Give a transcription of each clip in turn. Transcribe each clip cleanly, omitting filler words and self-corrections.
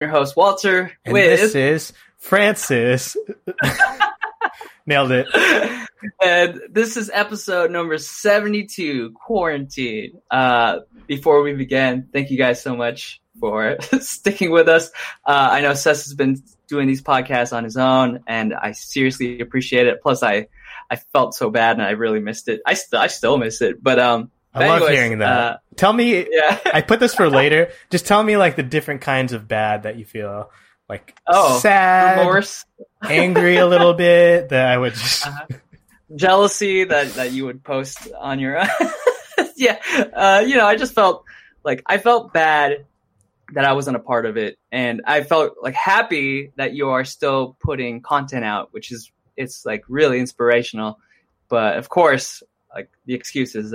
Your host, Walter. And this is Francis. Nailed it. And this is episode number 72, Quarantine. Before we begin, thank you guys so much for sticking with us. I know Seth has been doing these podcasts on his own, and I seriously appreciate it. Plus, I felt so bad, and I really missed it. I still miss it, but I love hearing that. Tell me, yeah. I put this for later. Just tell me like the different kinds of bad that you feel, like sad, remorse, angry a little bit. That I would just jealousy that you would post on your own. Yeah, I just felt like I felt bad that I wasn't a part of it, and I felt like happy that you are still putting content out, which is it's like really inspirational. But of course, like the excuse is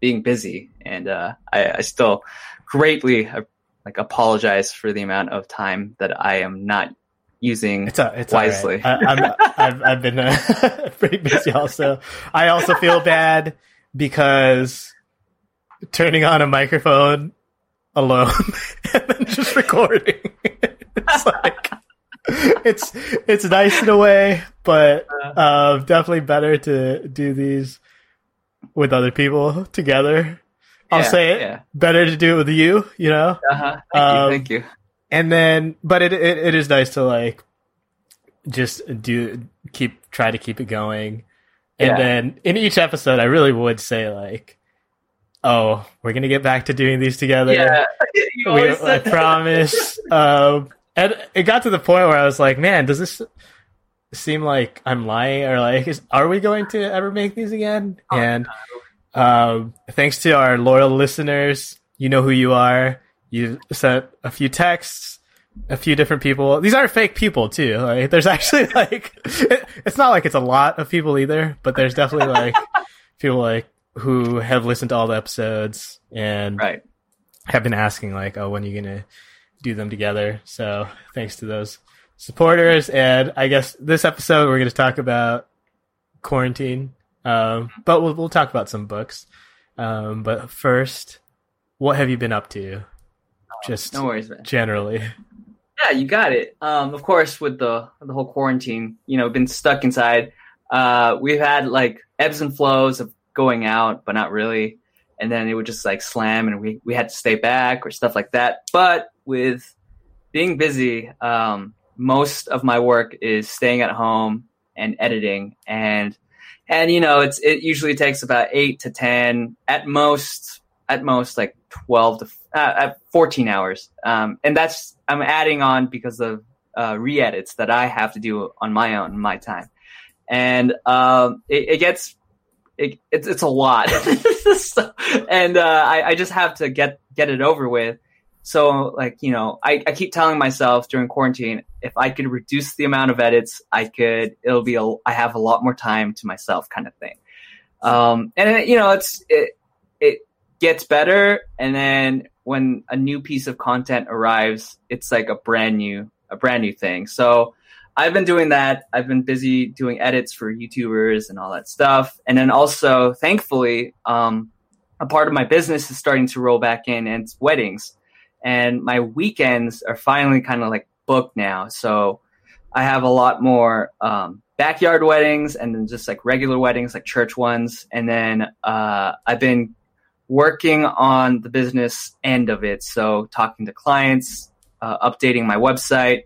being busy, and I still greatly apologize for the amount of time that I am not using it's wisely. Right. I've been pretty busy also. I also feel bad because turning on a microphone alone and then just recording. It's like it's nice in a way, but definitely better to do these with other people together. Better to do it with you know. Thank you. And then but it is nice to just try to keep it going. And then in each episode I really would say oh, we're gonna get back to doing these together. Yeah. I promise. And it got to the point where I was like, man, does this seem like I'm lying, or are we going to ever make these again? Thanks to our loyal listeners, you know who you are. You sent a few texts, a few different people. These aren't fake people too. There's actually it's not it's a lot of people either, but there's definitely people who have listened to all the episodes and have been asking oh, when are you gonna do them together? So thanks to those supporters. And I guess this episode we're going to talk about quarantine, but we'll talk about some books. But first, what have you been up to? Just no worries, man. Generally. Yeah, you got it. Of course, with the whole quarantine, been stuck inside. We've had ebbs and flows of going out, but not really. And then it would just slam, and we had to stay back or stuff like that. But with being busy, most of my work is staying at home and editing, and it usually takes about 8 to 10, at most 12 to 14 hours, and that's I'm adding on because of re-edits that I have to do on my own in my time, and it's a lot. So, and I just have to get it over with. So, I keep telling myself during quarantine, if I could reduce the amount of edits, I have a lot more time to myself kind of thing. It gets better. And then when a new piece of content arrives, it's a brand new thing. So I've been doing that. I've been busy doing edits for YouTubers and all that stuff. And then also, thankfully, a part of my business is starting to roll back in, and it's weddings. And my weekends are finally kind of booked now. So I have a lot more backyard weddings, and then just regular weddings, church ones. And then I've been working on the business end of it. So talking to clients, updating my website,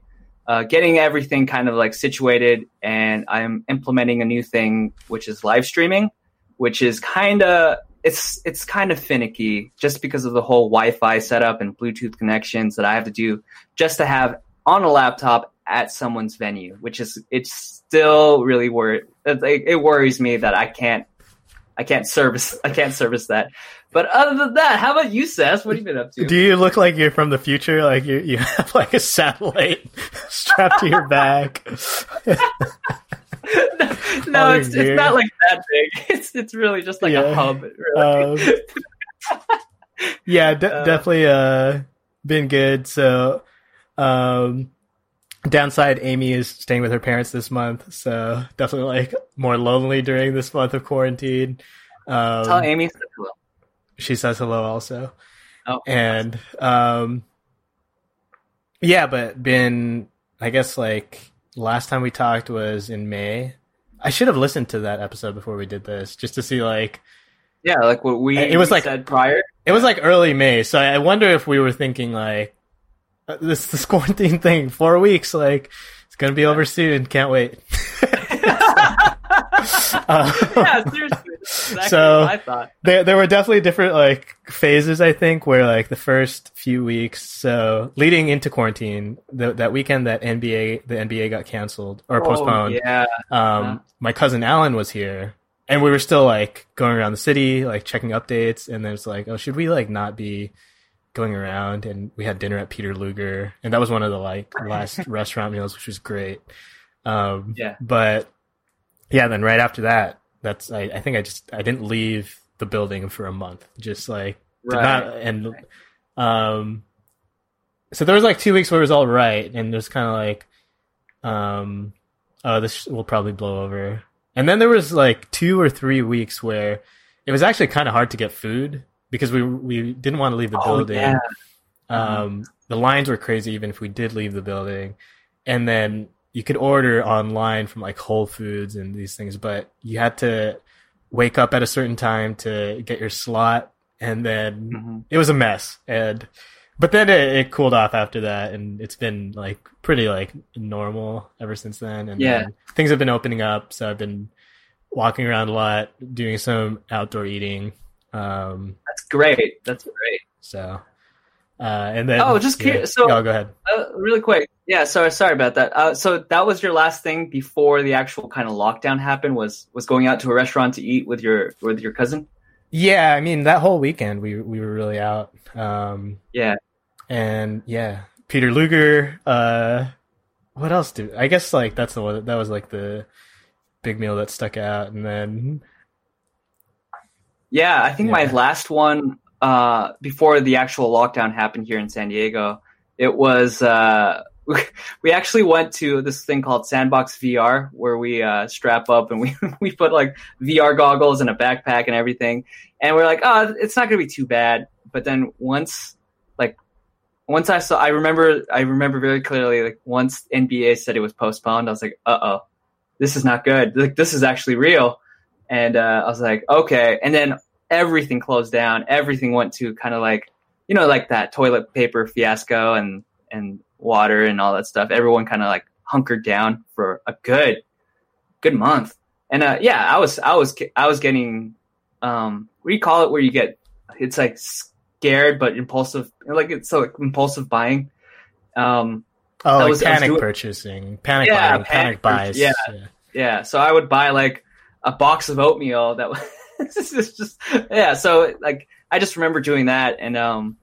getting everything kind of situated. And I'm implementing a new thing, which is live streaming, which is kind of... It's kind of finicky just because of the whole Wi-Fi setup and Bluetooth connections that I have to do just to have on a laptop at someone's venue, which is it worries me that I can't service that. But other than that, how about you, Seth? What have you been up to? Do you look like you're from the future? You have a satellite strapped to your back. No, it's not that big. It's really just a hub. Really. Definitely been good. So, downside, Amy is staying with her parents this month, so definitely more lonely during this month of quarantine. Tell Amy says hello. She says hello also. Oh, and Yeah, but been, I guess, like, last time we talked was in May. I should have listened to that episode before we did this, just to see, like... Yeah, like what we it was like, said prior. It was, like, early May, so I wonder if we were thinking, like, this quarantine thing, 4 weeks, like, it's gonna be over soon, can't wait. Yeah, seriously. That's exactly what I thought. There were definitely different, like, phases, I think, where, like, the first few weeks, so leading into quarantine, that weekend that the NBA got canceled or postponed. Yeah. My cousin Alan was here, and we were still, like, going around the city, like, checking updates, and then it's like, oh, should we, like, not be going around? And we had dinner at Peter Luger, and that was one of the, like, last restaurant meals, which was great. But yeah, then right after that, that's I didn't leave the building for a month, just like so there was like 2 weeks where it was all right, and there's kind of like this will probably blow over, and then there was like 2 or 3 weeks where it was actually kind of hard to get food because we didn't want to leave the building. Yeah. The lines were crazy even if we did leave the building, and then you could order online from like Whole Foods and these things, but you had to wake up at a certain time to get your slot. And then it was a mess. But then it cooled off after that. And it's been like pretty like normal ever since then. And then things have been opening up. So I've been walking around a lot, doing some outdoor eating. That's great. That's great. So, and then, just curious. Yeah, so go ahead. Really quick. Yeah, sorry about that. So that was your last thing before the actual kind of lockdown happened, was going out to a restaurant to eat with your cousin? Yeah, I mean, that whole weekend we were really out. And yeah, Peter Luger. What else I guess like that's the one that was like the big meal that stuck out, and then I think my last one before the actual lockdown happened here in San Diego, it was we actually went to this thing called Sandbox VR, where we strap up and we put like VR goggles and a backpack and everything. And we're like, oh, it's not going to be too bad. But then once I remember very clearly, like once NBA said it was postponed, I was like, uh-oh, this is not good. Like, this is actually real. And I was like, okay. And then everything closed down. Everything went to kind of like, you know, like that toilet paper fiasco and water and all that stuff. Everyone kind of like hunkered down for a good month. And I was getting what do you call it, where you get, it's like scared but impulsive, like it's so like impulsive buying. Panic buys. Yeah. So I would buy like a box of oatmeal that was So like I just remember doing that, and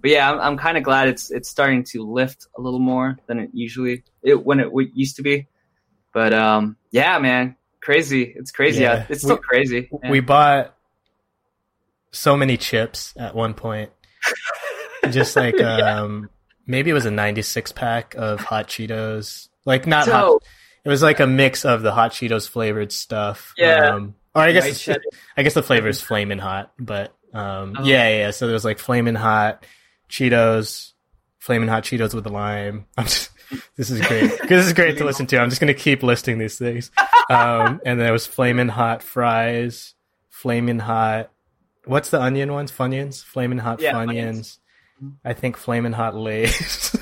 but yeah, I'm kind of glad it's starting to lift a little more than it used to be. But man, crazy! It's crazy. Yeah. It's still crazy. Man. We bought so many chips at one point. Just like maybe it was a 96 pack of hot Cheetos. Like it was like a mix of the hot Cheetos flavored stuff. Yeah. Or I guess the flavor is Flamin' Hot, but so there's like Flamin' Hot Cheetos, Flamin' Hot Cheetos with the lime. This is great. This is great to listen to. I'm just going to keep listing these things. And then it was Flamin' Hot Fries, Flamin' Hot... What's the onion ones? Funyuns? Flamin' Hot Funyuns. I think Flamin' Hot Lays.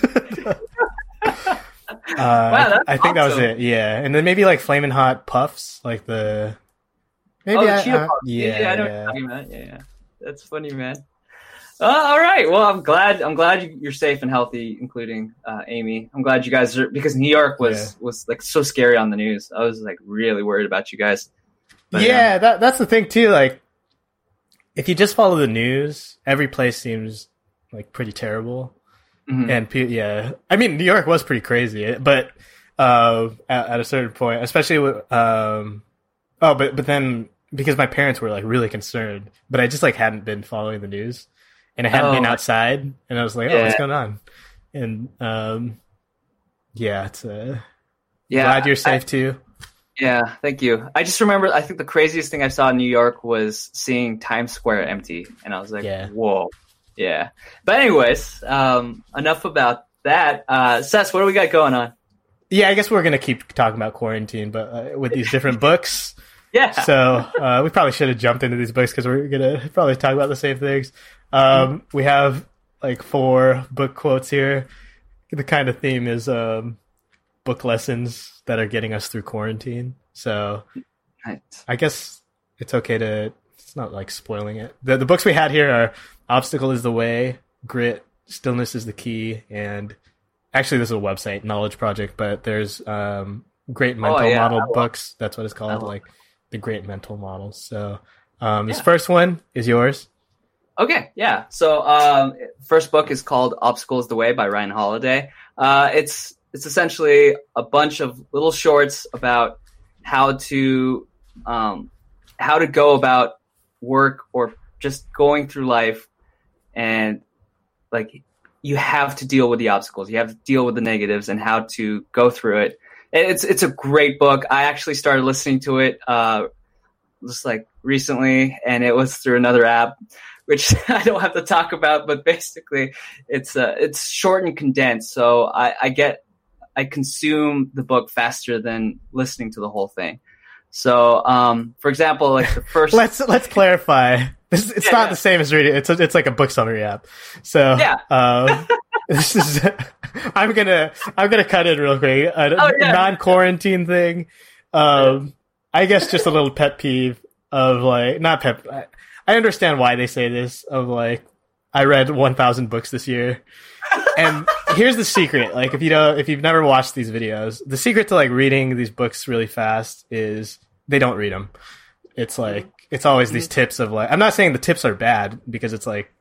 I think that was it. Yeah. And then maybe like Flamin' Hot Puffs, like the... Cheeto Puffs. Yeah, I know what you're talking about. Yeah. That's funny, man. All right. Well, I'm glad you're safe and healthy, including Amy. I'm glad you guys are, because New York was like so scary on the news. I was like really worried about you guys. But, that's the thing too. Like, if you just follow the news, every place seems like pretty terrible. Mm-hmm. And I mean, New York was pretty crazy, but at a certain point, especially with but then. Because my parents were like really concerned, but I just like hadn't been following the news, and I hadn't been outside, and I was like, what's going on? And glad you're safe too. Yeah, thank you. I just remember, I think the craziest thing I saw in New York was seeing Times Square empty, and I was like, whoa. Yeah. But anyways, enough about that. Seth, what do we got going on? Yeah, I guess we're going to keep talking about quarantine, but with these different books. Yeah. So we probably should have jumped into these books because we're going to probably talk about the same things. We have like 4 book quotes here. The kind of theme is book lessons that are getting us through quarantine. So right. I guess it's okay to, it's not like spoiling it. The books we had here are Obstacle is the Way, Grit, Stillness is the Key, and actually this is a website, Knowledge Project, but there's Great Mental Model books. That's what it's called, like The Great Mental Models. So this first one is yours. Okay, yeah. So first book is called Obstacle is the Way by Ryan Holiday. It's essentially a bunch of little shorts about how to go about work or just going through life, and like you have to deal with the obstacles, you have to deal with the negatives, and how to go through it. And it's a great book. I actually started listening to it just like recently, and it was through another app, which I don't have to talk about. But basically, it's short and condensed, so I consume the book faster than listening to the whole thing. So, for example, like the first, let's clarify. It's not the same as reading. It's like a book summary app. So yeah. This is I'm gonna cut it real quick. Non-quarantine thing. I guess just a little pet peeve of like not pet. I understand why they say this. Of like, I read 1,000 books this year, and here's the secret. Like, if you've never watched these videos, the secret to like reading these books really fast is they don't read them. It's like it's always these tips of like. I'm not saying the tips are bad because it's like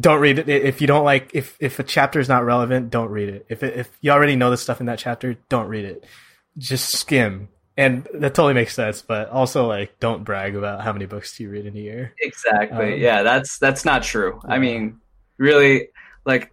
don't read it if you don't like if a chapter is not relevant, don't read it. If you already know the stuff in that chapter, don't read it. Just skim. And that totally makes sense, but also like don't brag about how many books you read in a year. Exactly. Yeah, that's not true. Yeah. I mean, really, like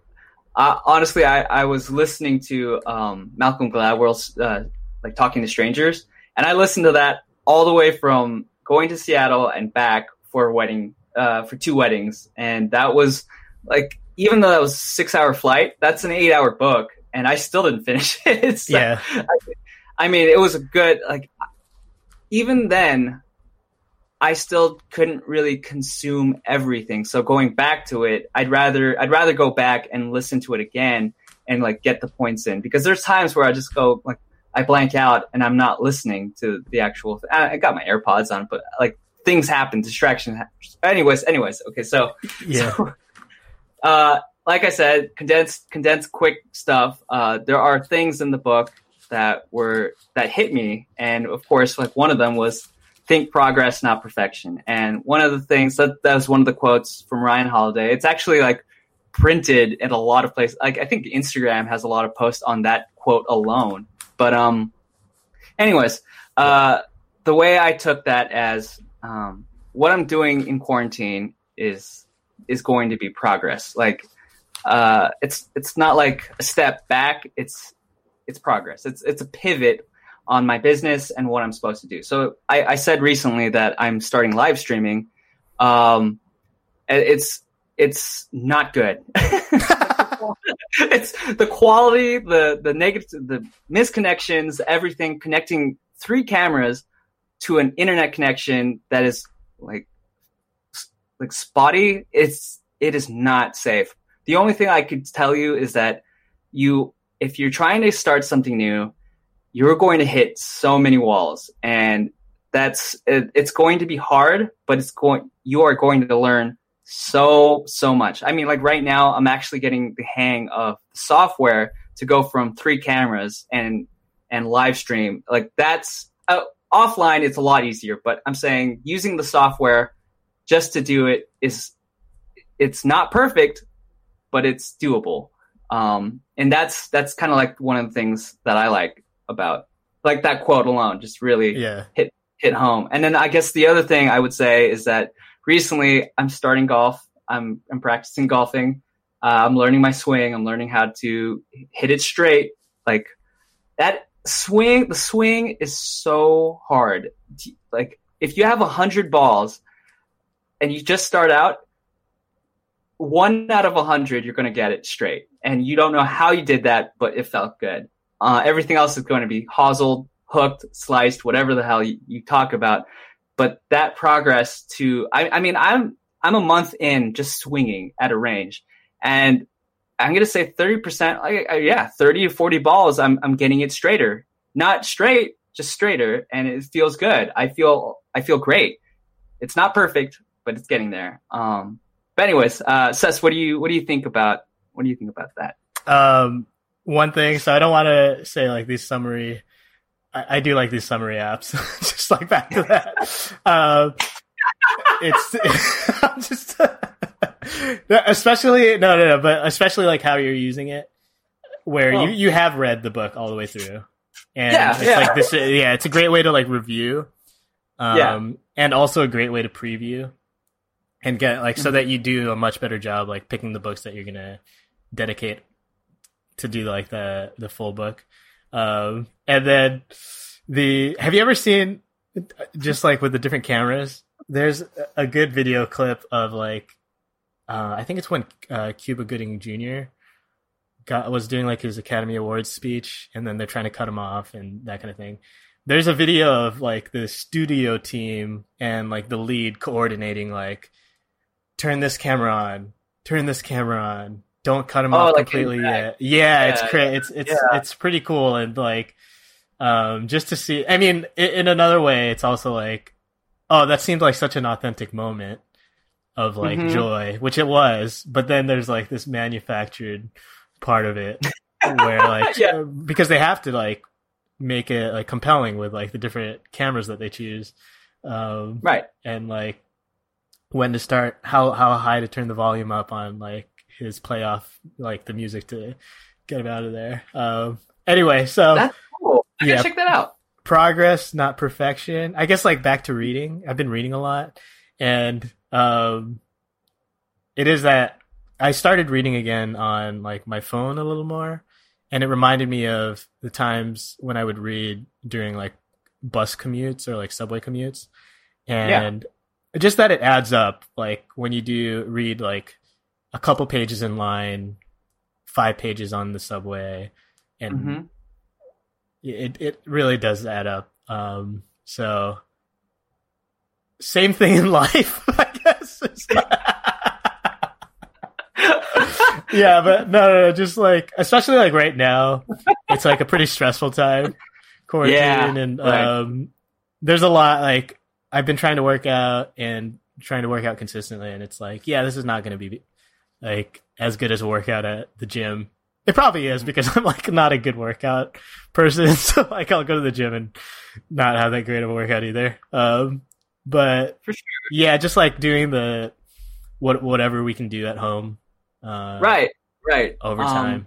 honestly, I was listening to Malcolm Gladwell's like Talking to Strangers, and I listened to that all the way from going to Seattle and back for a wedding, for 2 weddings, and that was like even though that was a 6-hour flight, that's an 8-hour book, and I still didn't finish it. So yeah. I mean, it was a good, like, even then, I still couldn't really consume everything. So going back to it, I'd rather go back and listen to it again and, like, get the points in. Because there's times where I just go, like, I blank out and I'm not listening to the actual, I got my AirPods on, but, like, things happen, distraction happens. Anyways, okay, so, yeah. So, like I said, condensed quick stuff. There are things in the book that hit me, and of course, like one of them was think progress, not perfection. And one of the things that was one of the quotes from Ryan Holiday. It's actually like printed in a lot of places. Like I think Instagram has a lot of posts on that quote alone. But anyways, the way I took that as what I'm doing in quarantine is going to be progress. Like it's not like a step back. It's progress. It's a pivot on my business and what I'm supposed to do. So I said recently that I'm starting live streaming. It's not good. It's the quality, the negative, the misconnections, everything. Connecting 3 cameras to an internet connection that is like spotty. It is not safe. The only thing I could tell you is that if you're trying to start something new, you're going to hit so many walls, and it's going to be hard, but you are going to learn so much. I mean, like right now I'm actually getting the hang of the software to go from 3 cameras and live stream. Like that's offline. It's a lot easier, but I'm saying using the software just to do it it's not perfect, but it's doable. And that's kind of like one of the things that I like about like that quote alone, just really hit home. And then I guess the other thing I would say is that recently I'm starting golf. I'm practicing golfing. I'm learning my swing. I'm learning how to hit it straight. Like that swing, the swing is so hard. Like if you have 100 balls and you just start out, 1 out of 100, you're going to get it straight. and you don't know how you did that, but it felt good. Everything else is going to be hostled, hooked, sliced, whatever the hell you talk about. But that progress to, I'm a month in just swinging at a range, and I'm going to say 30%, 30 to 40 balls. I'm getting it straighter, not straight, just straighter. And it feels good. I feel great. It's not perfect, but it's getting there. But anyways, Sess, what do you think about that? One thing. So I don't want to say like these summary. I do like these summary apps. Just like back to that. Especially like how you're using it, where you have read the book all the way through, and it's a great way to like review, and also a great way to preview, and get like so that you do a much better job like picking the books that you're gonna dedicate to do like the full book, and then have you ever seen just like with the different cameras? There's a good video clip of like, I think it's when Cuba Gooding Jr. was doing like his Academy Awards speech, and then they're trying to cut him off and that kind of thing. There's a video of like the studio team and like the lead coordinating like, turn this camera on, don't cut him off like completely yet. Yeah, it's pretty cool, and like just to see. I mean, in another way, it's also like, oh, that seemed like such an authentic moment of like joy, which it was, but then there's like this manufactured part of it where like because they have to like make it like compelling with like the different cameras that they choose, right, and like when to start, how high to turn the volume up on like his playoff, like the music to get him out of there. Anyway, so that's cool. I gotta check that out. Progress, not perfection. I guess like back to reading. I've been reading a lot, and it is that I started reading again on like my phone a little more, and it reminded me of the times when I would read during like bus commutes or like subway commutes, and just that it adds up. Like when you do read like a couple pages in line, 5 pages on the subway, and it really does add up. So same thing in life, I guess. Yeah, but no, just like, especially like right now, it's like a pretty stressful time, quarantine, and there's a lot, like I've been trying to work out consistently, and it's like, this is not going to be like as good as a workout at the gym. It probably is, because I'm like not a good workout person, so like I'll go to the gym and not have that great of a workout either. But for sure. Yeah, just like doing the whatever we can do at home. Right. Over time.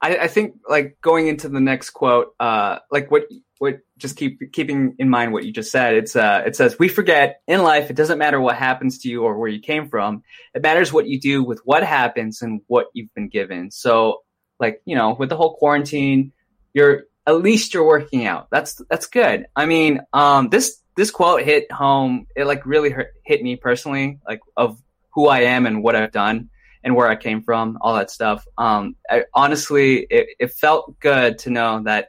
I think like going into the next quote, like what just keeping in mind what you just said, it's it says, we forget in life, it doesn't matter what happens to you or where you came from. It matters what you do with what happens and what you've been given. So like, with the whole quarantine, at least you're working out. That's good. I mean, this quote hit home. It like really hit me personally, like of who I am and what I've done and where I came from, all that stuff. Honestly, it felt good to know that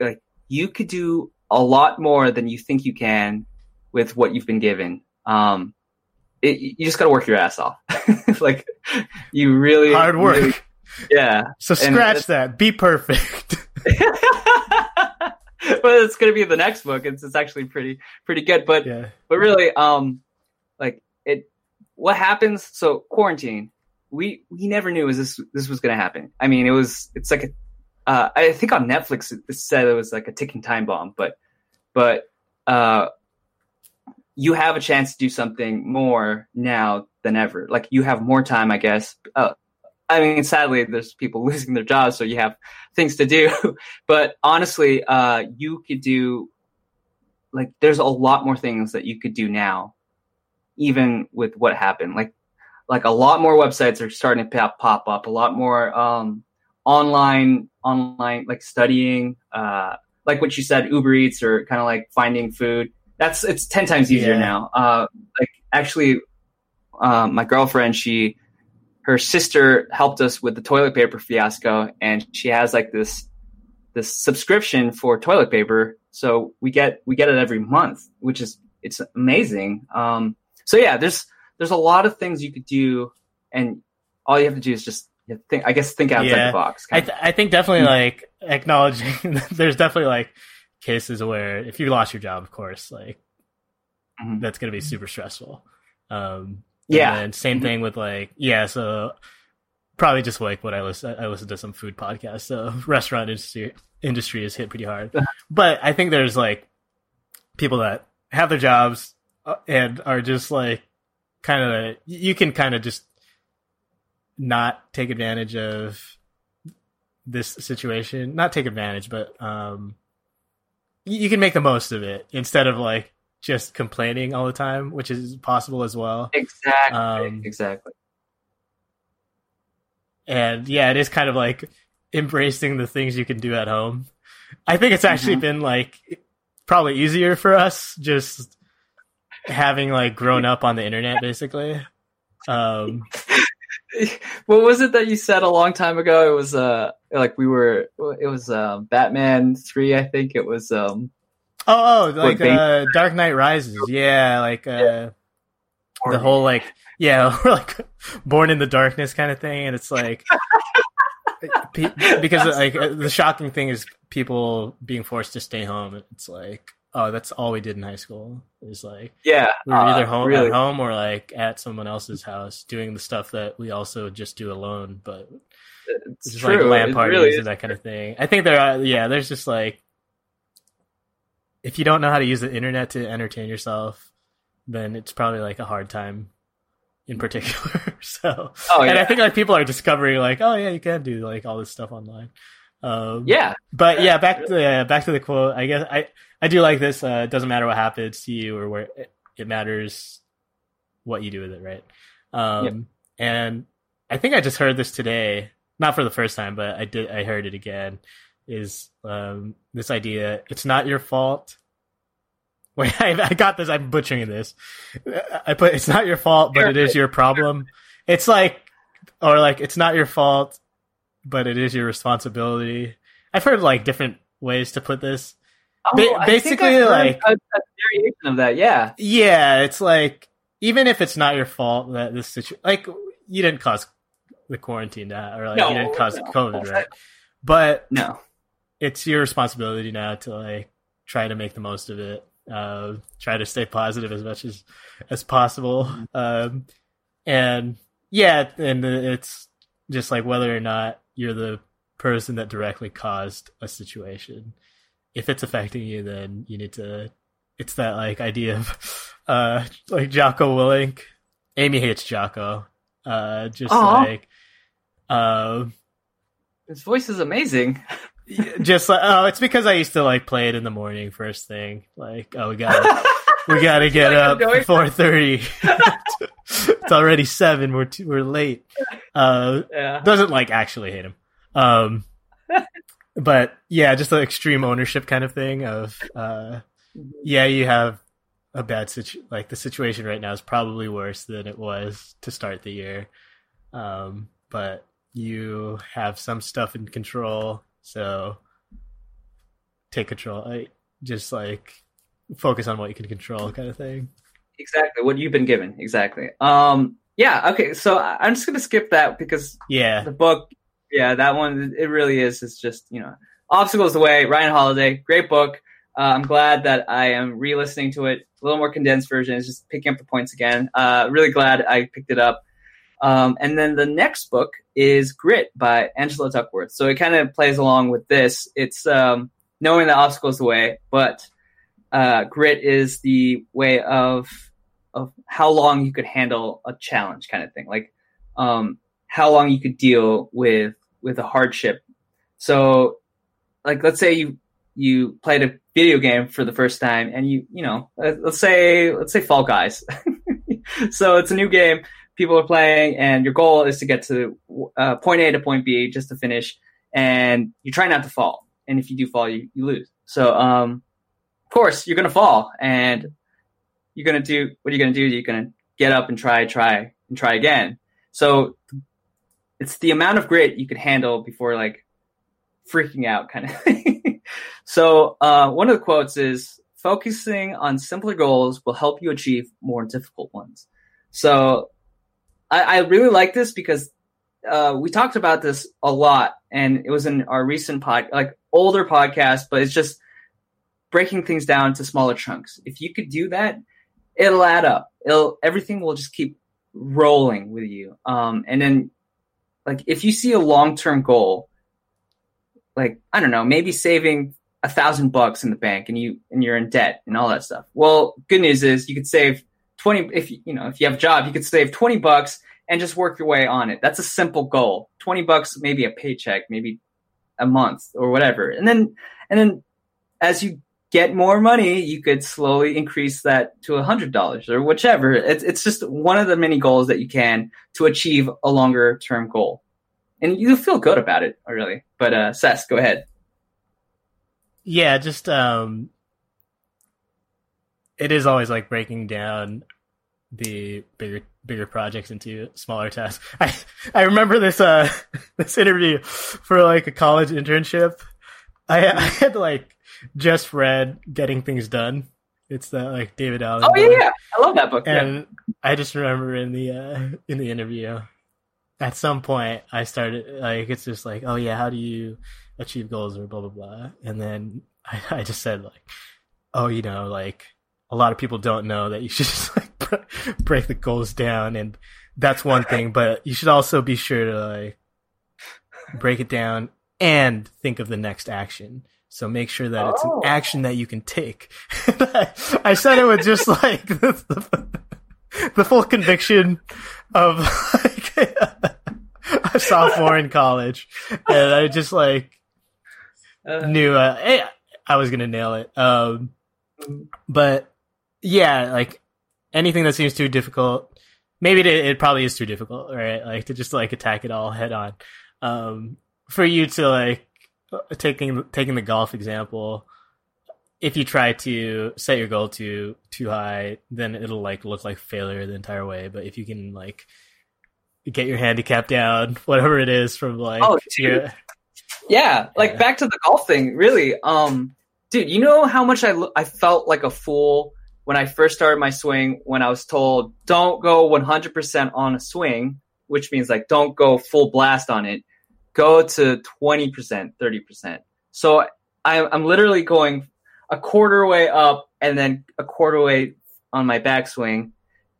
like you could do a lot more than you think you can with what you've been given. You just got to work your ass off. Like you really hard work. Really, yeah. So scratch that. Be perfect. Well, it's going to be the next book. It's actually pretty good, but really, like it. What happens? So quarantine, we never knew this was going to happen. I mean, it's like a, I think on Netflix it said it was like a ticking time bomb, but you have a chance to do something more now than ever. Like you have more time, I guess. I mean, sadly, there's people losing their jobs, so you have things to do. But honestly, you could do, like, there's a lot more things that you could do now, even with what happened. Like a lot more websites are starting to pop up, a lot more online like studying, like what you said, Uber Eats, or kind of like finding food. It's 10 times easier now. Like actually, my girlfriend, she her sister helped us with the toilet paper fiasco, and she has like this subscription for toilet paper. So we get it every month, which is, it's amazing. So yeah, there's a lot of things you could do, and all you have to do is just think, I guess, think outside the box. I think definitely like acknowledging there's definitely like cases where if you lost your job, of course, like that's going to be super stressful. And same thing with like, so probably just like what I listened to some food podcasts. So restaurant industry is hit pretty hard, but I think there's like people that have their jobs and are just like kind of, you can kind of just not take advantage of this situation, not take advantage, but you can make the most of it instead of like just complaining all the time, which is possible as well. Exactly. Exactly. And yeah, it is kind of like embracing the things you can do at home. I think it's actually been like probably easier for us just having like grown up on the internet basically. What was it that you said a long time ago? It was Batman 3, I think it was. Dark Knight Rises. Yeah, like the whole like we're like born in the darkness kind of thing, and it's like because like the shocking thing is people being forced to stay home. And it's like, oh, that's all we did in high school. It was like, we were either at home or like at someone else's house doing the stuff that we also just do alone, but it's just like LAN parties and that kind of thing. I think there are, there's just like, if you don't know how to use the internet to entertain yourself, then it's probably like a hard time in particular. So, and I think like people are discovering like, oh yeah, you can do like all this stuff online. But yeah, back to the quote, I guess I do like this. It doesn't matter what happens to you or where it matters what you do with it. Right. And I think I just heard this today, not for the first time, but I heard it again, is this idea. It's not your fault. Wait, I got this. I'm butchering this. I put, it's not your fault, but it is your problem. It's like, or like, it's not your fault, but it is your responsibility. I've heard like different ways to put this. Basically, like a variation of that, it's like, even if it's not your fault that this situation, like you didn't cause the quarantine to, or like you didn't cause COVID, right? But no, it's your responsibility now to like try to make the most of it. Try to stay positive as much as possible. And it's just like whether or not you're the person that directly caused a situation. If it's affecting you, then you need to, it's that like idea of like Jocko Willink. Amy hates Jocko. His voice is amazing. Just like, oh, it's because I used to like play it in the morning first thing. Like, oh, we gotta get up at 4:30. It's already 7. We're late. Doesn't like actually hate him. But yeah, just the extreme ownership kind of thing of, you have a bad situation. Like the situation right now is probably worse than it was to start the year. But you have some stuff in control. So take control. Just like focus on what you can control kind of thing. Exactly. What you've been given. Exactly. Okay. So I'm just going to skip that because the book, that one, it really is. It's just, Obstacle is the Way, Ryan Holiday, great book. I'm glad that I am re-listening to it. A little more condensed version is just picking up the points again. Really glad I picked it up. And then the next book is Grit by Angela Duckworth. So it kind of plays along with this. It's knowing the obstacle is the way, but grit is the way of how long you could handle a challenge kind of thing. Like how long you could deal with a hardship. So like, let's say you played a video game for the first time and let's say Fall Guys. So it's a new game people are playing and your goal is to get to point A to point B just to finish. And you try not to fall. And if you do fall, you lose. So of course you're going to fall and you're going to do, what are you going to do? You're going to get up and try again. So it's the amount of grit you could handle before like freaking out kind of thing. So one of the quotes is, focusing on simpler goals will help you achieve more difficult ones. So I really like this because we talked about this a lot, and it was in our recent older podcast, but it's just breaking things down to smaller chunks. If you could do that, it'll add up. Everything will just keep rolling with you. And then if you see a long-term goal, I don't know, maybe saving $1,000 in the bank and you're in debt and all that stuff. Well, good news is you could save 20, if you have a job, you could save $20 and just work your way on it. That's a simple goal. $20, maybe a paycheck, maybe a month or whatever. And then as you get more money, you could slowly increase that to $100 or whichever. It's just one of the many goals that you can to achieve a longer term goal. And you feel good about it, really. But Seth, go ahead. Yeah, just it is always like breaking down the bigger projects into smaller tasks. I remember this this interview for a college internship. I had just read Getting Things Done. It's that David Allen. Oh yeah, I love that book. And yeah. I just remember in the interview, at some point I started it's just oh yeah, how do you achieve goals or blah blah blah, and then I just said oh, a lot of people don't know that you should just break the goals down, and that's one thing, but you should also be sure to break it down and think of the next action, so make sure that it's an action that you can take. I said it with just the full conviction of a sophomore in college, and I just knew I was gonna nail it. But yeah, anything that seems too difficult, maybe it probably is too difficult, right? To just attack it all head on. For you to taking the golf example, if you try to set your goal too high, then it'll look like failure the entire way. But if you can get your handicap down, whatever it is, from back to the golf thing, really. Dude, you know how much I felt like a fool when I first started my swing, when I was told don't go 100% on a swing, which means don't go full blast on it, go to 20%, 30%. So I'm literally going a quarter way up and then a quarter way on my backswing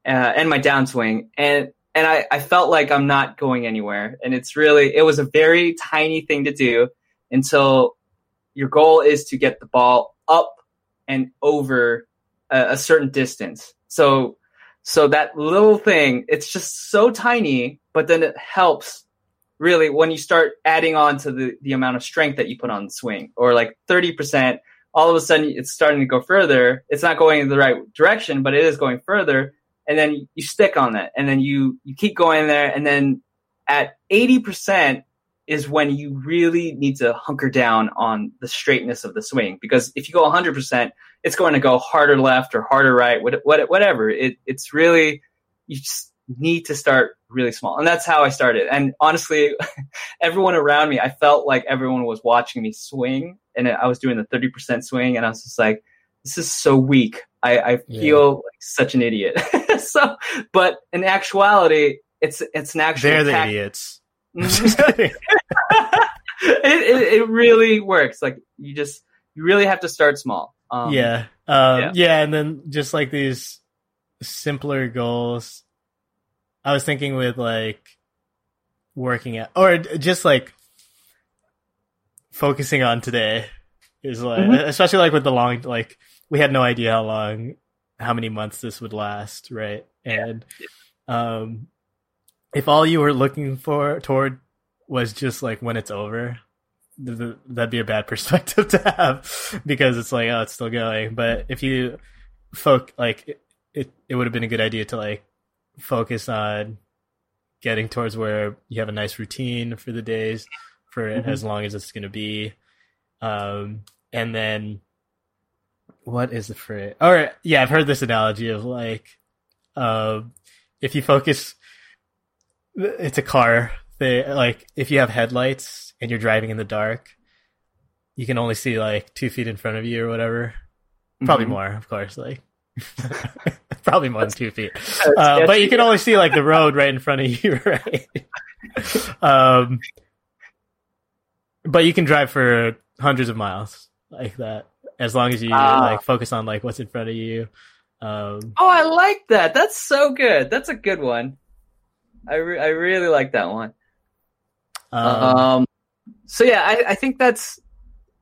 and my downswing, and I felt like I'm not going anywhere. And it was a very tiny thing to do until your goal is to get the ball up and over a certain distance. So that little thing, it's just so tiny, but then it helps really when you start adding on to the amount of strength that you put on the swing, or 30%. All of a sudden it's starting to go further. It's not going in the right direction, but it is going further. And then you stick on that, and then you keep going there. And then at 80% is when you really need to hunker down on the straightness of the swing, because if you go 100%, it's going to go harder left or harder right, whatever. It's really, you just need to start really small. And that's how I started. And honestly, everyone around me, I felt like everyone was watching me swing, and I was doing the 30% swing, and I was just this is so weak. I feel such an idiot. So, but in actuality, it's an actual. They're the idiots. It really works. You really have to start small. And then just these simpler goals. I was thinking with working out, or just focusing on today is especially with the long we had no idea how many months this would last, right? And if all you were looking toward was just when it's over, that'd be a bad perspective to have, because it's oh, it's still going. But if you it would have been a good idea to focus on getting towards where you have a nice routine for the days, for as long as it's going to be, and then. What is the phrase? All right, yeah, I've heard this analogy of if you focus, it's a car they like if you have headlights and you're driving in the dark, you can only see like 2 feet in front of you or whatever. Probably more, of course, like probably more than 2 feet. But you can only see like the road right in front of you, right? But you can drive for hundreds of miles like that, as long as you like focus on like what's in front of you. Oh, I like that. That's so good. That's a good one. I really like that one. So yeah, I think that's.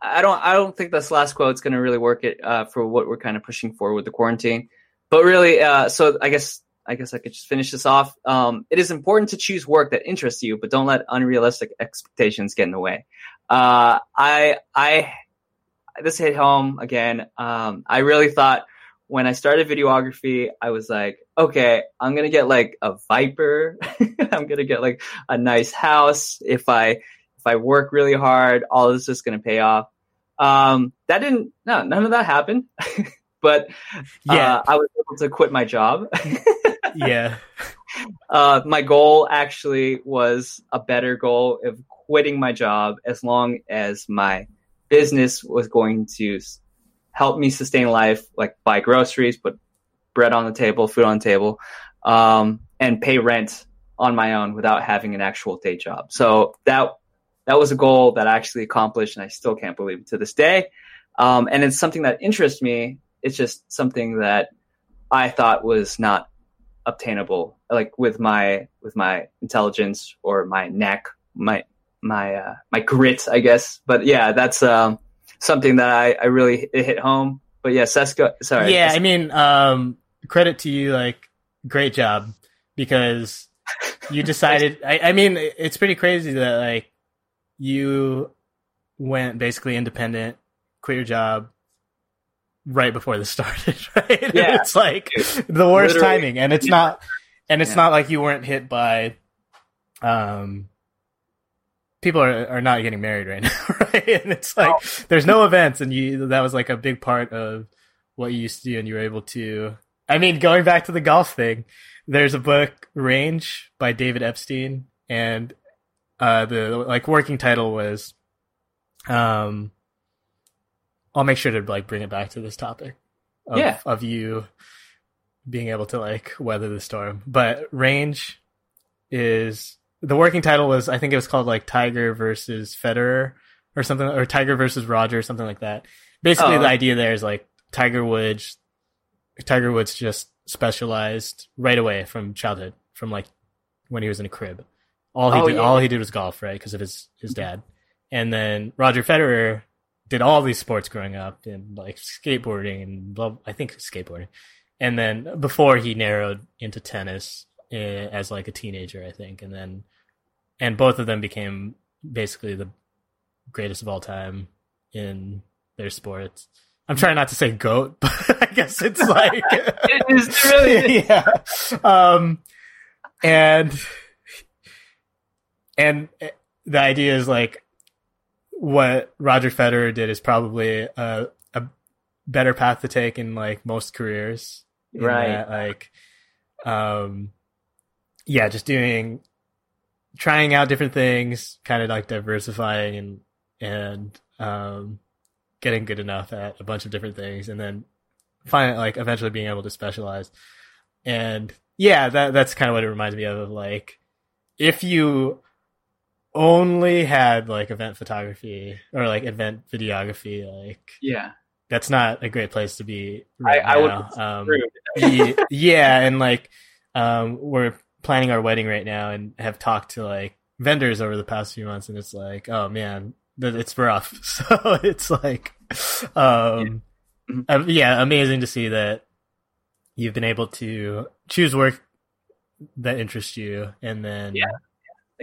I don't think this last quote's going to really work it for what we're kind of pushing for with the quarantine. But really, so I guess I could just finish this off. It is important to choose work that interests you, but don't let unrealistic expectations get in the way. This hit home again. I really thought when I started videography, I was like, okay, I'm going to get like a Viper. I'm going to get like a nice house. If I work really hard, all this is going to pay off. None of that happened. But yeah, I was able to quit my job. Yeah. My goal actually was a better goal of quitting my job as long as my business was going to help me sustain life, like buy groceries, put bread on the table, food on the table, and pay rent on my own without having an actual day job. So that was a goal that I actually accomplished, and I still can't believe it to this day. And it's something that interests me. It's just something that I thought was not obtainable, like with my intelligence or my knack, my grit, I guess. But yeah, that's something that I really hit home. But yeah, Sesko, sorry. Yeah, I mean, credit to you, like, great job, because you decided. I mean, it's pretty crazy that like. You went basically independent, quit your job right before this started, right? Yeah. It's like the worst timing. And it's not like you weren't hit by people are not getting married right now, right? And it's like there's no events, and that was like a big part of what you used to do, and you were able to. I mean, going back to the golf thing, there's a book, Range, by David Epstein, and the like working title was, I'll make sure to like bring it back to this topic of you being able to like weather the storm. But Range is the working title was, I think it was called like Tiger versus Federer or something, or Tiger versus Roger, something like that. Basically the idea there is like Tiger Woods just specialized right away from childhood, from like when he was in a crib. All he did was golf, right? Because of his dad. And then Roger Federer did all these sports growing up, and like skateboarding and skateboarding. And then before he narrowed into tennis as like a teenager, I think. And both of them became basically the greatest of all time in their sports. I'm trying not to say GOAT, but I guess it's like it is really And the idea is like what Roger Federer did is probably a better path to take in like most careers, right? Just trying out different things, kind of like diversifying and getting good enough at a bunch of different things, and then finally like eventually being able to specialize. And yeah, that's kind of what it reminds me of like if you only had like event photography or like event videography, like that's not a great place to be right now. And like we're planning our wedding right now and have talked to like vendors over the past few months, and it's like, oh man, it's rough. So it's like amazing to see that you've been able to choose work that interests you, and then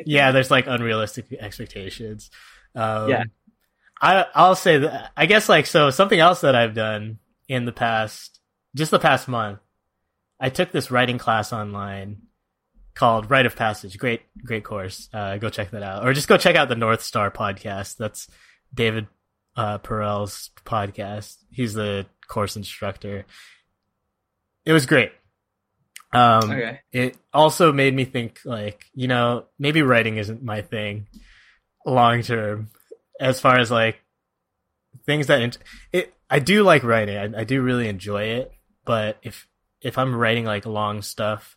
there's like unrealistic expectations. I'll say that, I guess, like, so something else that I've done in the past, just the past month, I took this writing class online called Rite of Passage. Great course. Go check that out, or just go check out the North Star podcast. That's David Perel's podcast. He's the course instructor. It was great. Okay. It also made me think, like, you know, maybe writing isn't my thing long term, as far as like things that I do like writing. I do really enjoy it, but if I'm writing like long stuff,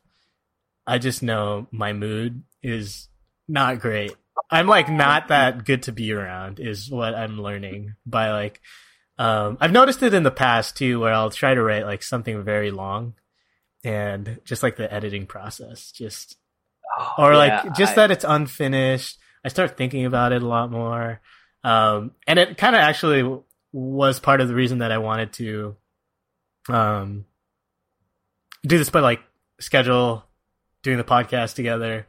I just know my mood is not great. I'm like not that good to be around is what I'm learning by like, I've noticed it in the past too, where I'll try to write like something very long. And just like the editing process, that it's unfinished. I start thinking about it a lot more. And it kind of actually was part of the reason that I wanted to do this, but like schedule doing the podcast together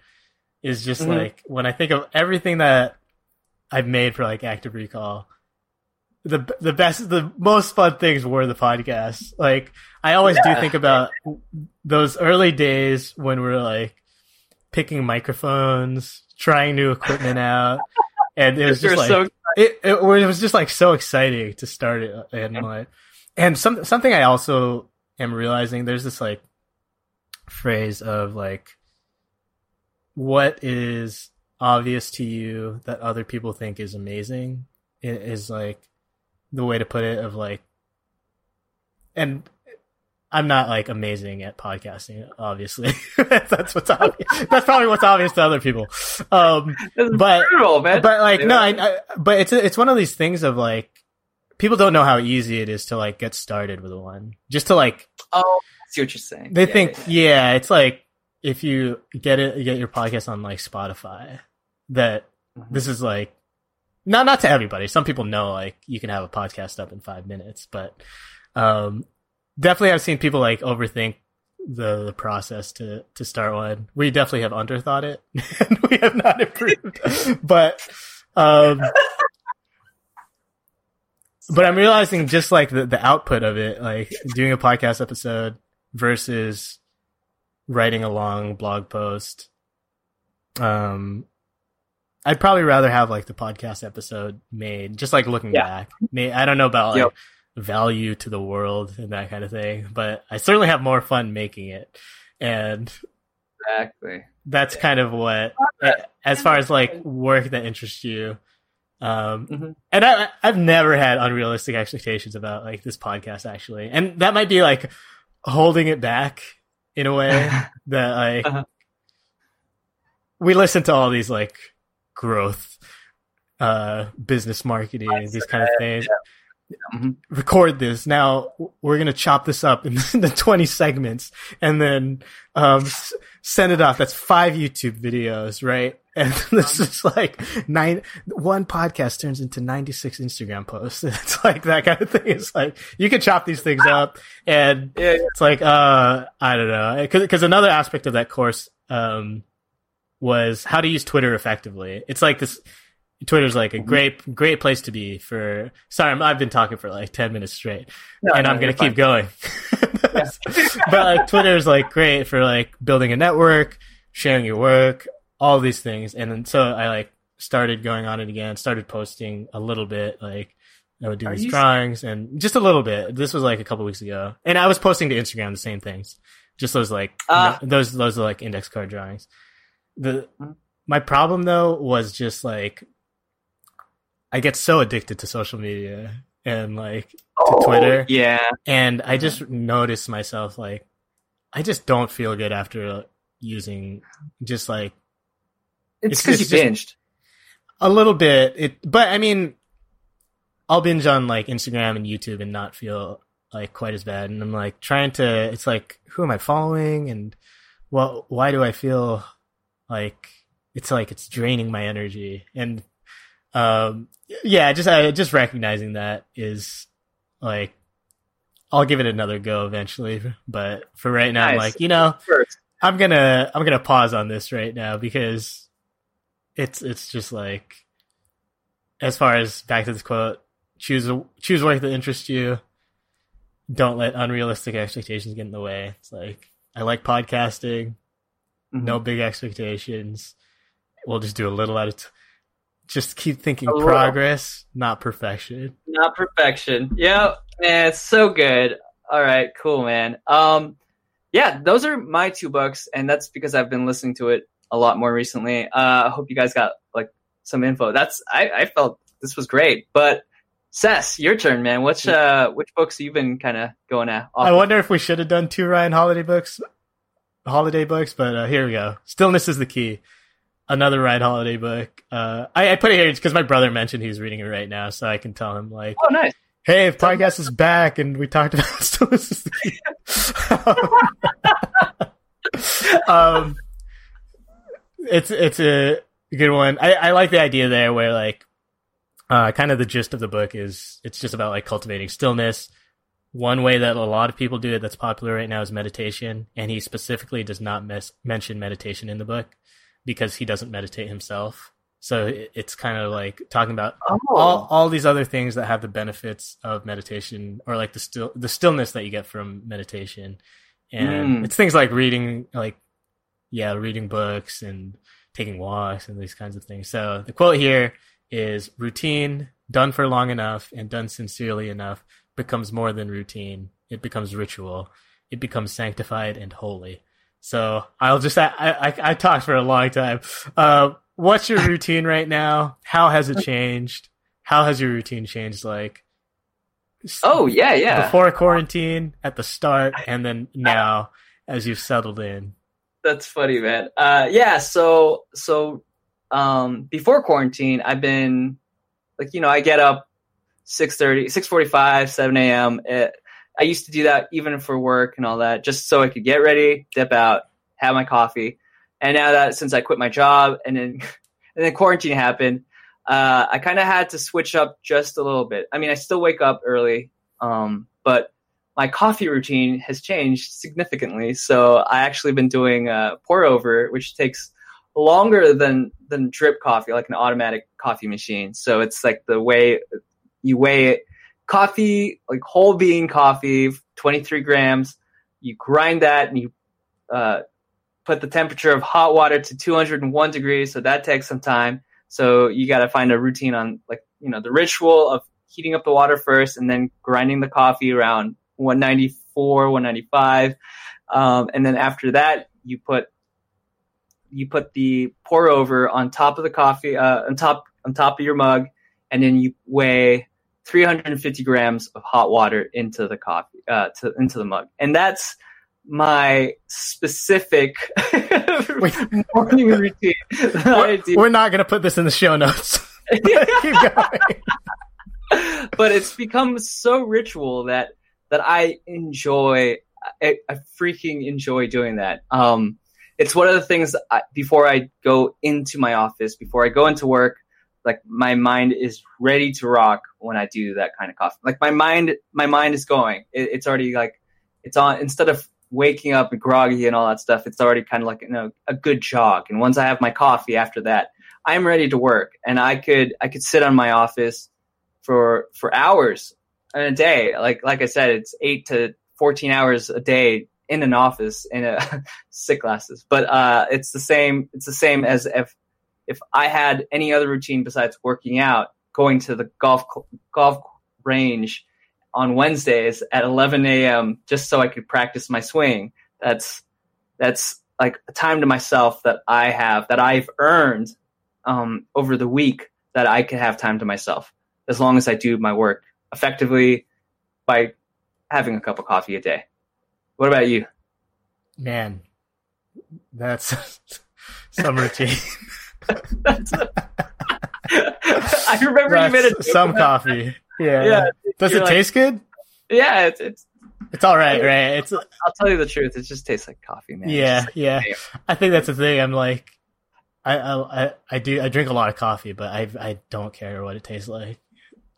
is just like when I think of everything that I've made for like Active Recall, the most fun things were the podcasts. Like I always do think about those early days when we're like picking microphones, trying new equipment out, and it was just like so it was just like so exciting to start it. And like, and something I also am realizing, there's this like phrase of like, what is obvious to you that other people think is amazing, it is like the way to put it, of like, and I'm not like amazing at podcasting, obviously. That's what's obvious. That's probably what's obvious to other people. But it's one of these things of like, people don't know how easy it is to like get started with one. Just to like, oh, I see what you're saying. They think it's like if you get your podcast on like Spotify, that this is like. Not to everybody. Some people know, like, you can have a podcast up in 5 minutes, but definitely I've seen people, like, overthink the process to start one. We definitely have underthought it, and we have not improved. But I'm realizing just, like, the output of it, like, doing a podcast episode versus writing a long blog post, I'd probably rather have like the podcast episode made, just like looking back. I don't know about like value to the world and that kind of thing, but I certainly have more fun making it. And that's kind of what, as far as like work that interests you. And I've never had unrealistic expectations about like this podcast actually. And that might be like holding it back in a way that like we listen to all these like growth, business marketing, these kind of things. Record this. Now we're going to chop this up into 20 segments and then send it off. That's 5 YouTube videos, right? And this is like one podcast turns into 96 Instagram posts. It's like that kind of thing. It's like, you can chop these things up and it's like, I don't know. Cause another aspect of that course, was how to use Twitter effectively. It's like this, Twitter's like a great place to be for, sorry, I've been talking for like 10 minutes straight I'm going to keep going. But like Twitter's like great for like building a network, sharing your work, all these things. And then, so I like started going on it again, started posting a little bit, like I would do these drawings and just a little bit. This was like a couple weeks ago. And I was posting to Instagram the same things, just those like, those are like index card drawings. My problem though was just like I get so addicted to social media and like to Twitter, and I just noticed myself like I just don't feel good after using just like it's because you binged a little bit. But I mean, I'll binge on like Instagram and YouTube and not feel like quite as bad. And I'm like trying to. It's like who am I following and why do I feel like it's draining my energy. And just recognizing that is like I'll give it another go eventually, but for right now I'm like, you know, I'm gonna pause on this right now because it's just like, as far as back to this quote, choose work that interests you, don't let unrealistic expectations get in the way. It's like I like podcasting. No big expectations. We'll just do a little at a time. Just keep thinking progress, not perfection. Not perfection. Yep. Man, it's so good. All right, cool, man. yeah, those are my two books, and that's because I've been listening to it a lot more recently. I hope you guys got like some info. I felt this was great, but Sess, your turn, man. Which books have you been kind of going at? I wonder if we should have done two Ryan Holiday books, but here we go. Stillness is the Key, another Ryan Holiday book. I put it here because my brother mentioned he's reading it right now, so I can tell him like, oh, nice. Hey, if podcast is back, and we talked about Stillness is the Key. It's a good one. I like the idea there where like, kind of the gist of the book is it's just about like cultivating stillness. One way that a lot of people do it that's popular right now is meditation. And he specifically does not mention meditation in the book because he doesn't meditate himself. So it's kind of like talking about all these other things that have the benefits of meditation, or like the stillness that you get from meditation. And it's things like reading books and taking walks and these kinds of things. So the quote here is, routine done for long enough and done sincerely enough becomes more than routine. It becomes ritual. It becomes sanctified and holy. So I'll just, I talked for a long time. What's your routine right now? How has it changed? How has your routine changed? Like, oh yeah. Yeah. Before quarantine, at the start, and then now as you've settled in. That's funny, man. Yeah. So, before quarantine, I've been like, you know, I get up 6:30, 6:45, 7 a.m. I used to do that even for work and all that, just so I could get ready, dip out, have my coffee. And now that since I quit my job and then quarantine happened, I kind of had to switch up just a little bit. I mean, I still wake up early, but my coffee routine has changed significantly. So I actually been doing a pour over, which takes longer than drip coffee, like an automatic coffee machine. So it's like the way you weigh it, coffee, like whole bean coffee, 23 grams. You grind that and you put the temperature of hot water to 201 degrees. So that takes some time. So you got to find a routine on, like, you know, the ritual of heating up the water first and then grinding the coffee around 194, 195. And then after that, you put the pour over on top of the coffee, on top of your mug, and then you weigh 350 grams of hot water into the coffee, into the mug. And that's my specific morning routine. We're not going to put this in the show notes. But keep going. But it's become so ritual that I enjoy. I freaking enjoy doing that. It's one of the things before I go into my office, before I go into work, like my mind is ready to rock when I do that kind of coffee. Like my mind is going. It's already like it's on. Instead of waking up and groggy and all that stuff, it's already kind of like, you know, a good jog. And once I have my coffee after that, I'm ready to work. And I could sit on my office for hours in a day. Like I said, it's 8 to 14 hours a day in an office in a sick classes, but it's the same as if I had any other routine besides working out, going to the golf range on Wednesdays at 11 a.m. just so I could practice my swing. That's like a time to myself that I have, that I've earned over the week, that I can have time to myself as long as I do my work effectively by having a cup of coffee a day. What about you? Man, that's some routine. I remember that's you made a some coffee. Yeah. Does it taste good? Yeah, it's all right, right? I'll tell you the truth. It just tastes like coffee, man. Yeah. I think that's the thing. I'm like, I drink a lot of coffee, but I don't care what it tastes like.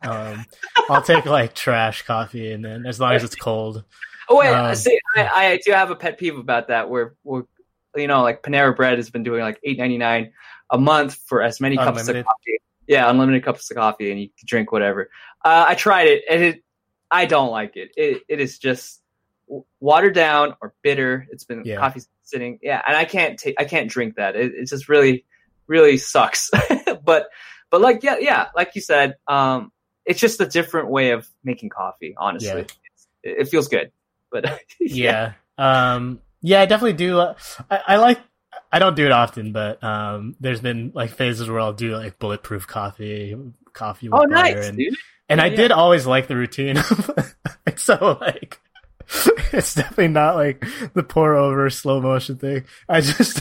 I'll take like trash coffee, and then as long as it's cold. Oh wait, I do have a pet peeve about that. Where you know, like Panera Bread has been doing like $8.99 a month for as many cups of coffee. Yeah, unlimited cups of coffee, and you can drink whatever. I tried it, and I don't like it. It is just watered down or bitter. It's been coffee sitting, and I can't drink that. It just really, really sucks. But like like you said, it's just a different way of making coffee. Honestly, it feels good. But yeah. Yeah, I definitely do. I don't do it often, but there's been like phases where I'll do like bulletproof coffee with butter. Nice, dude. And I did always like the routine. So like, it's definitely not like the pour over slow motion thing. I just,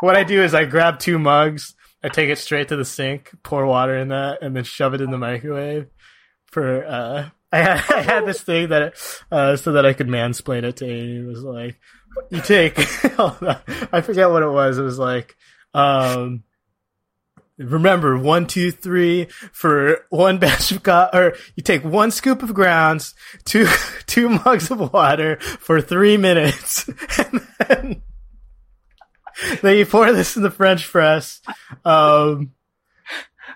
what I do is I grab 2 mugs, I take it straight to the sink, pour water in that, and then shove it in the microwave for, I had this thing that, so that I could mansplain it to Amy. It was like, you take, I forget what it was. It was like, remember 1, 2, 3 for one batch of coffee, or you take 1 scoop of grounds, two mugs of water for 3 minutes. And then you pour this in the French press. So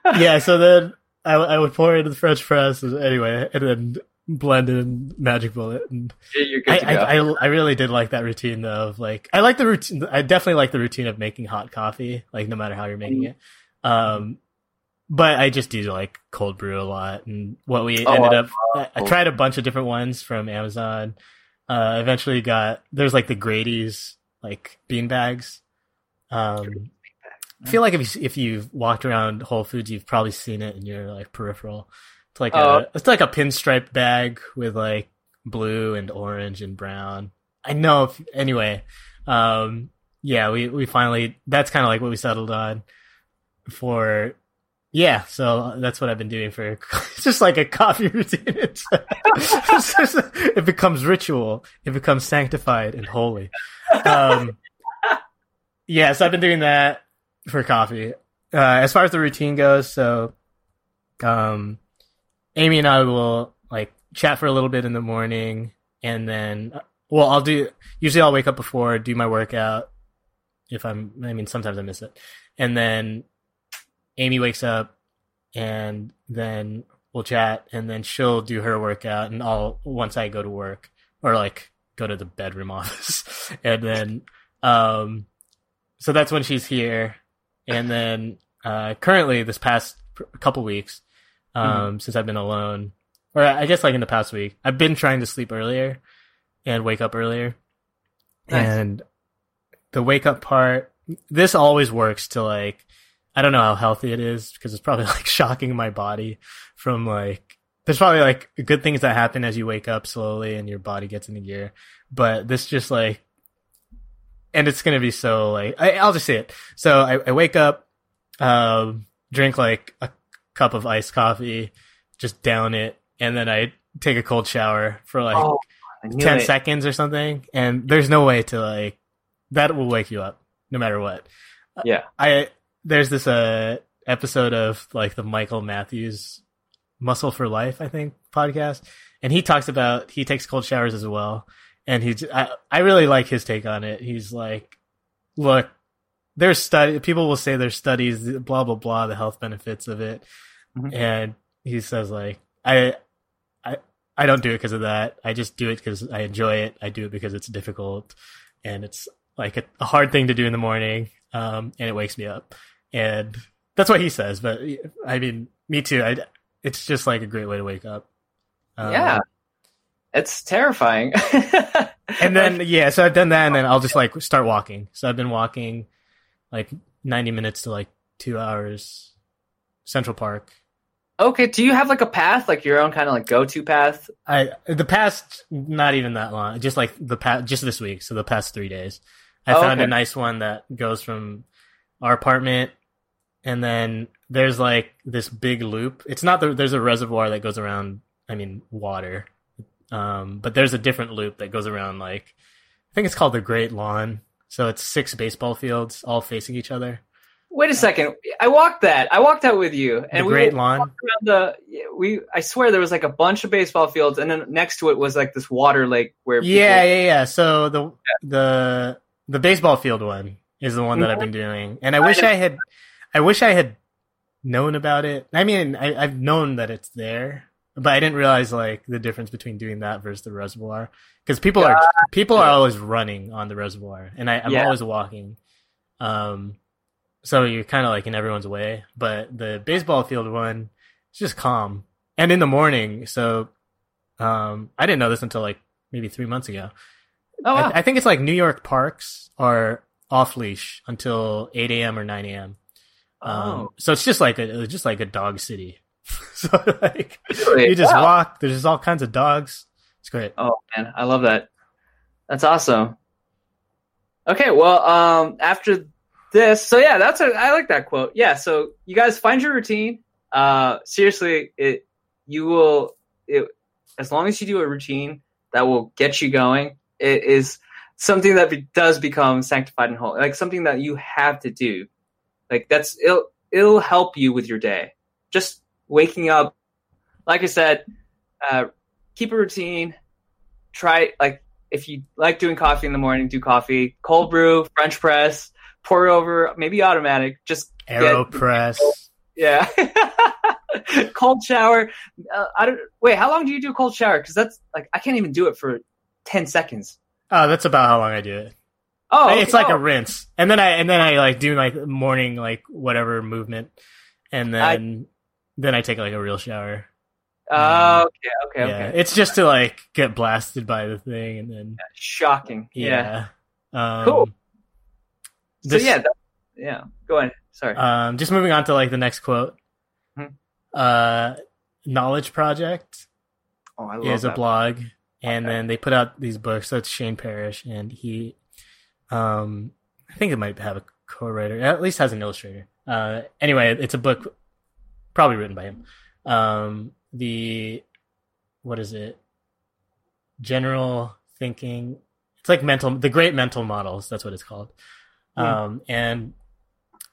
then I would pour it into the French press anyway, and then blend it in Magic Bullet. And yeah, you're good to go. I really did like that routine though. Of like, I like the routine. I definitely like the routine of making hot coffee, like no matter how you're making it. But I just do like cold brew a lot. And what we I tried a bunch of different ones from Amazon. Eventually there's like the Grady's like bean bags. I feel like if you've walked around Whole Foods, you've probably seen it in your like peripheral. It's like a pinstripe bag with like blue and orange and brown. We finally, that's kind of like what we settled on for. Yeah, so that's what I've been doing for just like a coffee routine. It becomes ritual. It becomes sanctified and holy. So I've been doing that for coffee. As far as the routine goes, so Amy and I will like chat for a little bit in the morning, and then I'll wake up before, do my workout. Sometimes I miss it. And then Amy wakes up, and then we'll chat, and then she'll do her workout, and I'll, once I go to work or like go to the bedroom office. And then, so that's when she's here. And then, currently this past couple weeks, since I've been alone, or I guess like in the past week, I've been trying to sleep earlier and wake up earlier. Nice. And the wake up part, this always works to like, I don't know how healthy it is, because it's probably like shocking my body from like, there's probably like good things that happen as you wake up slowly and your body gets into gear, but this just like, and it's going to be so like, I'll just say it. So I wake up, drink like a cup of iced coffee, just down it. And then I take a cold shower for like 10 seconds or something. And there's no way to like, that will wake you up no matter what. Yeah. There's this episode of like the Michael Matthews Muscle for Life, I think, podcast, and he talks about he takes cold showers as well, and I really like his take on it. He's like, look, people will say there's studies, blah blah blah, the health benefits of it, and he says like I don't do it because of that. I just do it because I enjoy it. I do it because it's difficult, and it's like a hard thing to do in the morning, and it wakes me up. And that's what he says, but I mean, me too. It's just like a great way to wake up. Yeah. It's terrifying. And then, so I've done that, and then I'll just like start walking. So I've been walking like 90 minutes to like 2 hours, Central Park. Okay. Do you have like a path, like your own kind of like go-to path? Not even that long, just like just this week. So the past 3 days, I found a nice one that goes from our apartment, and then there's like this big loop. There's a reservoir that goes around, I mean, water. But there's a different loop that goes around, like, I think it's called the Great Lawn. So it's 6 baseball fields all facing each other. Wait a second. I walked that with you. And the Great Lawn? I swear there was like a bunch of baseball fields, and then next to it was like this water lake where people. So the baseball field one is the one that I've been doing, and I wish I had known about it. I mean, I've known that it's there, but I didn't realize like the difference between doing that versus the reservoir, because people are always running on the reservoir, and I'm always walking. So you're kind of like in everyone's way. But the baseball field one, it's just calm and in the morning. So I didn't know this until like maybe 3 months ago. Oh, wow. I think it's like New York parks are off leash until 8 a.m. or 9 a.m. So it's just like a dog city. So like you just walk. There's just all kinds of dogs. It's great. Oh man, I love that. That's awesome. Okay, well, after this, so yeah, I like that quote. Yeah, so you guys find your routine. Seriously, as long as you do a routine that will get you going. It is something that does become sanctified and holy, like something that you have to do. Like it'll help you with your day. Just waking up, like I said, keep a routine. Try, like, if you like doing coffee in the morning, do coffee, cold brew, French press, pour over, maybe automatic. Just AeroPress. Yeah. Cold shower. Wait, how long do you do a cold shower? Because that's like I can't even do it for 10 seconds. Oh, that's about how long I do it. Oh, okay. It's like a rinse. And then I like do like morning, like whatever movement. And then I take like a real shower. Okay. Yeah. Okay. It's just to like get blasted by the thing. And then shocking. Yeah. Cool. Go ahead. Sorry. Just moving on to like the next quote. Mm-hmm. Knowledge Project. Oh, I love that. Is a blog. And then they put out these books. So it's Shane Parrish, and he, I think it might have a co-writer, at least has an illustrator. Anyway, it's a book probably written by him. What is it? General Thinking. It's like The Great Mental Models. That's what it's called. Yeah. And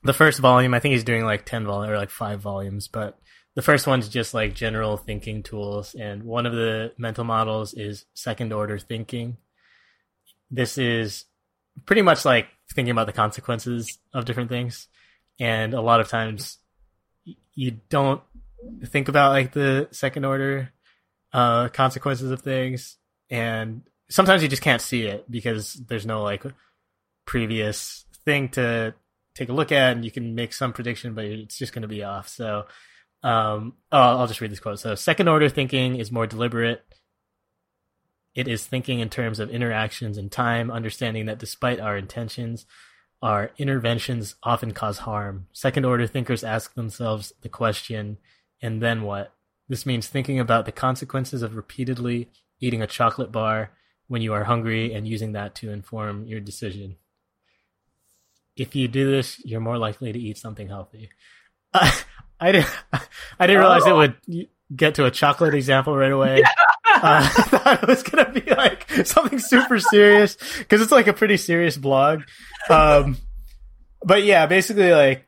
the first volume, I think he's doing like 10 volumes or like 5 volumes, but the first one's just like general thinking tools, and one of the mental models is second order thinking. This is pretty much like thinking about the consequences of different things, and a lot of times you don't think about like the second order consequences of things, and sometimes you just can't see it because there's no like previous thing to take a look at, and you can make some prediction, but it's just going to be off. So I'll just read this quote. So, second order thinking is more deliberate. It is thinking in terms of interactions and time, understanding that despite our intentions, our interventions often cause harm. Second order thinkers ask themselves the question, and then what? This means thinking about the consequences of repeatedly eating a chocolate bar when you are hungry and using that to inform your decision. If you do this, you're more likely to eat something healthy. I didn't realize it would get to a chocolate example right away. Yeah. I thought it was going to be like something super serious because it's like a pretty serious blog. But yeah, basically like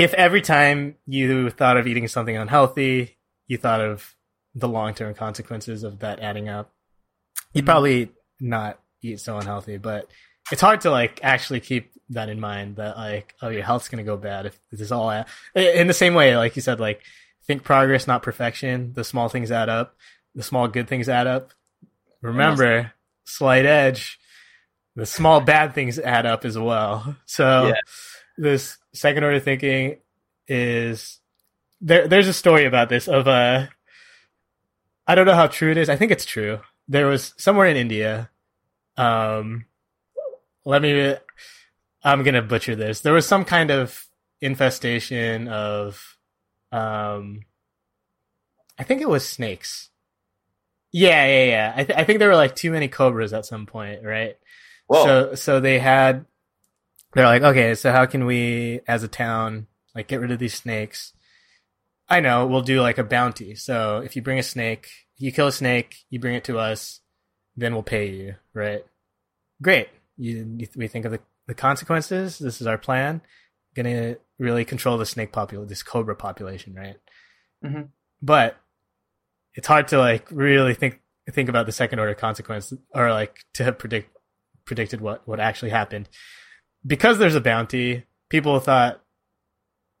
if every time you thought of eating something unhealthy, you thought of the long-term consequences of that adding up, you'd probably not eat so unhealthy. But it's hard to like actually keep that in mind that like, oh, your health's going to go bad if this is all in the same way. Like you said, like think progress, not perfection. The small things add up. The small good things add up. Remember, slight edge. The small bad things add up as well. So this second order thinking is there's a story about this of I don't know how true it is. I think it's true. There was somewhere in India. I'm going to butcher this. There was some kind of infestation of, I think it was snakes. Yeah. I think there were like too many cobras at some point, right? Whoa. So they're like, okay, so how can we as a town, like get rid of these snakes? I know, we'll do like a bounty. So if you bring a snake, you kill a snake, you bring it to us, then we'll pay you, right? Great. We think of the consequences. This is our plan. Gonna really control the snake population, this cobra population, right? Mm-hmm. But it's hard to like really think about the second order consequence, or like to have predicted what actually happened, because there's a bounty. People thought,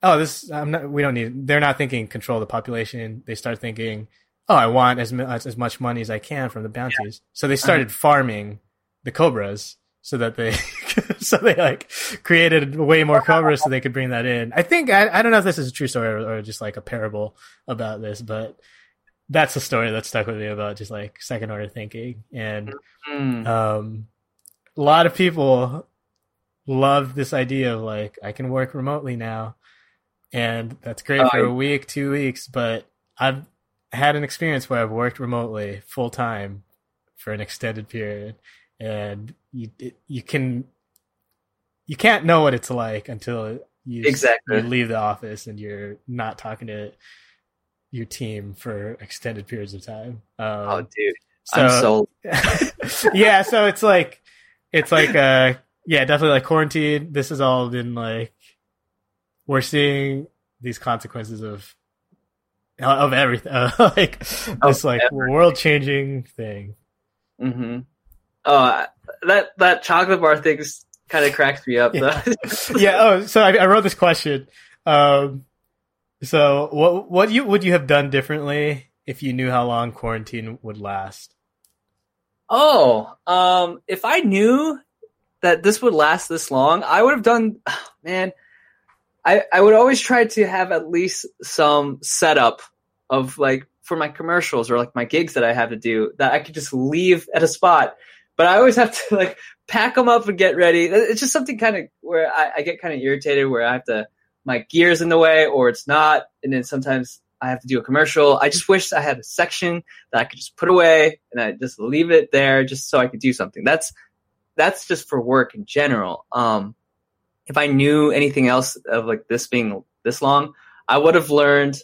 oh, this I'm not. We don't need. They're not thinking control the population. They start thinking, oh, I want as much money as I can from the bounties. Yeah. So they started farming the cobras. So that they, like created way more cobras so they could bring that in. I think I don't know if this is a true story or just like a parable about this, but that's the story that stuck with me about just like second order thinking. And a lot of people love this idea of like, I can work remotely now, and that's great for a week, 2 weeks. But I've had an experience where I've worked remotely full time for an extended period, and you can't know what it's like until you leave the office and you're not talking to your team for extended periods of time. I'm sold. Yeah, so it's like definitely like quarantine. This has all been like, we're seeing these consequences of everything, world changing thing. Mm-hmm. That chocolate bar thing's kind of cracks me up though. Yeah. Oh, so I wrote this question. So what would you have done differently if you knew how long quarantine would last? Oh, if I knew that this would last this long, I would have done, man, I would always try to have at least some setup of like for my commercials or like my gigs that I have to do that I could just leave at a spot. But I always have to like pack them up and get ready. It's just something kind of where I get kind of irritated where I have to, my gear's in the way or it's not. And then sometimes I have to do a commercial. I just wish I had a section that I could just put away and I just leave it there just so I could do something. That's just for work in general. If I knew anything else of like this being this long, I would have learned.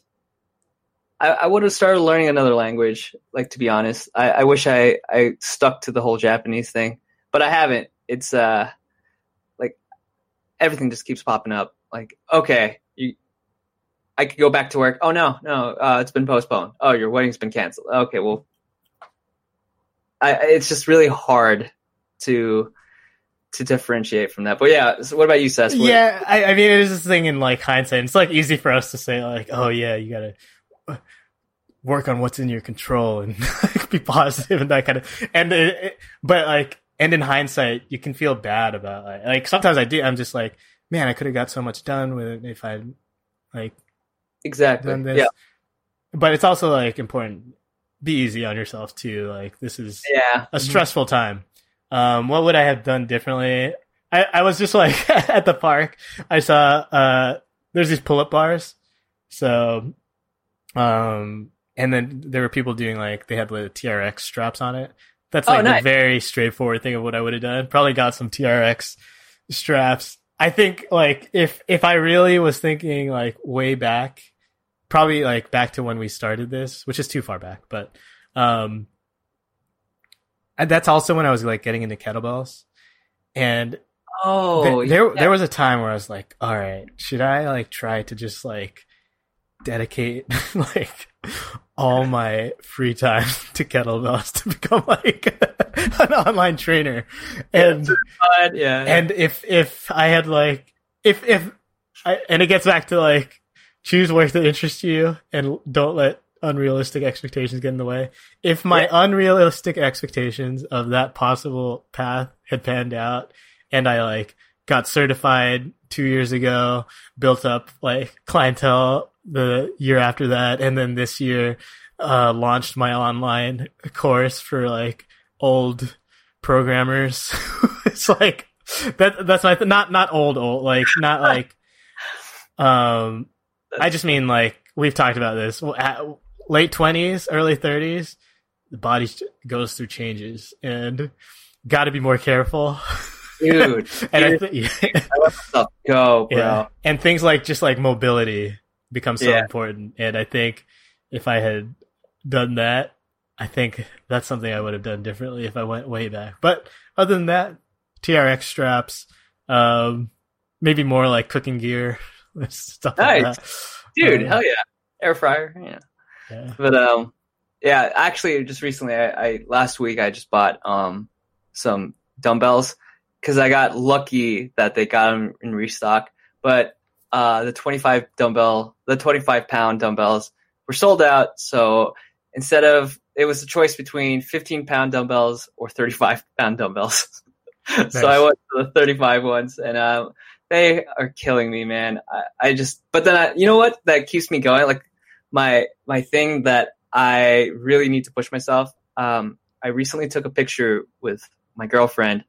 I would have started learning another language. Like, to be honest, I wish I stuck to the whole Japanese thing, but I haven't. It's like everything just keeps popping up. Like, okay, I could go back to work. Oh no, it's been postponed. Oh, your wedding's been canceled. Okay, well, it's just really hard to differentiate from that. But yeah, so what about you, Seth? Yeah, I mean, it is this thing in like hindsight. It's like easy for us to say like, oh yeah, you gotta work on what's in your control and be positive and that kind of. But in hindsight, you can feel bad about like sometimes I do. I'm just like, man, I could have got so much done with it if I like exactly done this. Yeah. But it's also like important. Be easy on yourself too. Like this is a stressful time. What would I have done differently? I was just like at the park. I saw there's these pull-up bars. So, and then there were people doing like they had the TRX straps on it. That's like nice. The very straightforward thing of what I would have done. Probably got some TRX straps. I think like if I really was thinking like way back, probably like back to when we started this, which is too far back, but and that's also when I was like getting into kettlebells, and there was a time where I was like, all right, should I like try to just like dedicate like all my free time to kettlebells to become like an online trainer, and if I had like and it gets back to like choose work that interests you and don't let unrealistic expectations get in the way. If my unrealistic expectations of that possible path had panned out and I like got certified 2 years ago, built up like clientele the year after that, and then this year launched my online course for like old programmers. It's like that's my not old like not like I just mean like we've talked about this. Late 20s, early 30s, the body goes through changes and got to be more careful. Dude. I let myself go, bro. Yeah. And things like just like mobility become so important. And I think if I had done that, I think that's something I would have done differently if I went way back. But other than that, TRX straps, maybe more like cooking gear, stuff like that. Dude, hell yeah. Air fryer, yeah. But actually just recently last week I just bought some dumbbells because I got lucky that they got them in restock, but the 25-pound dumbbells were sold out, so instead of it was a choice between 15-pound dumbbells or 35-pound dumbbells. Nice. So I went to the 35 ones, and they are killing me, man. I just, but then you know what? That keeps me going. Like my thing that I really need to push myself. I recently took a picture with my girlfriend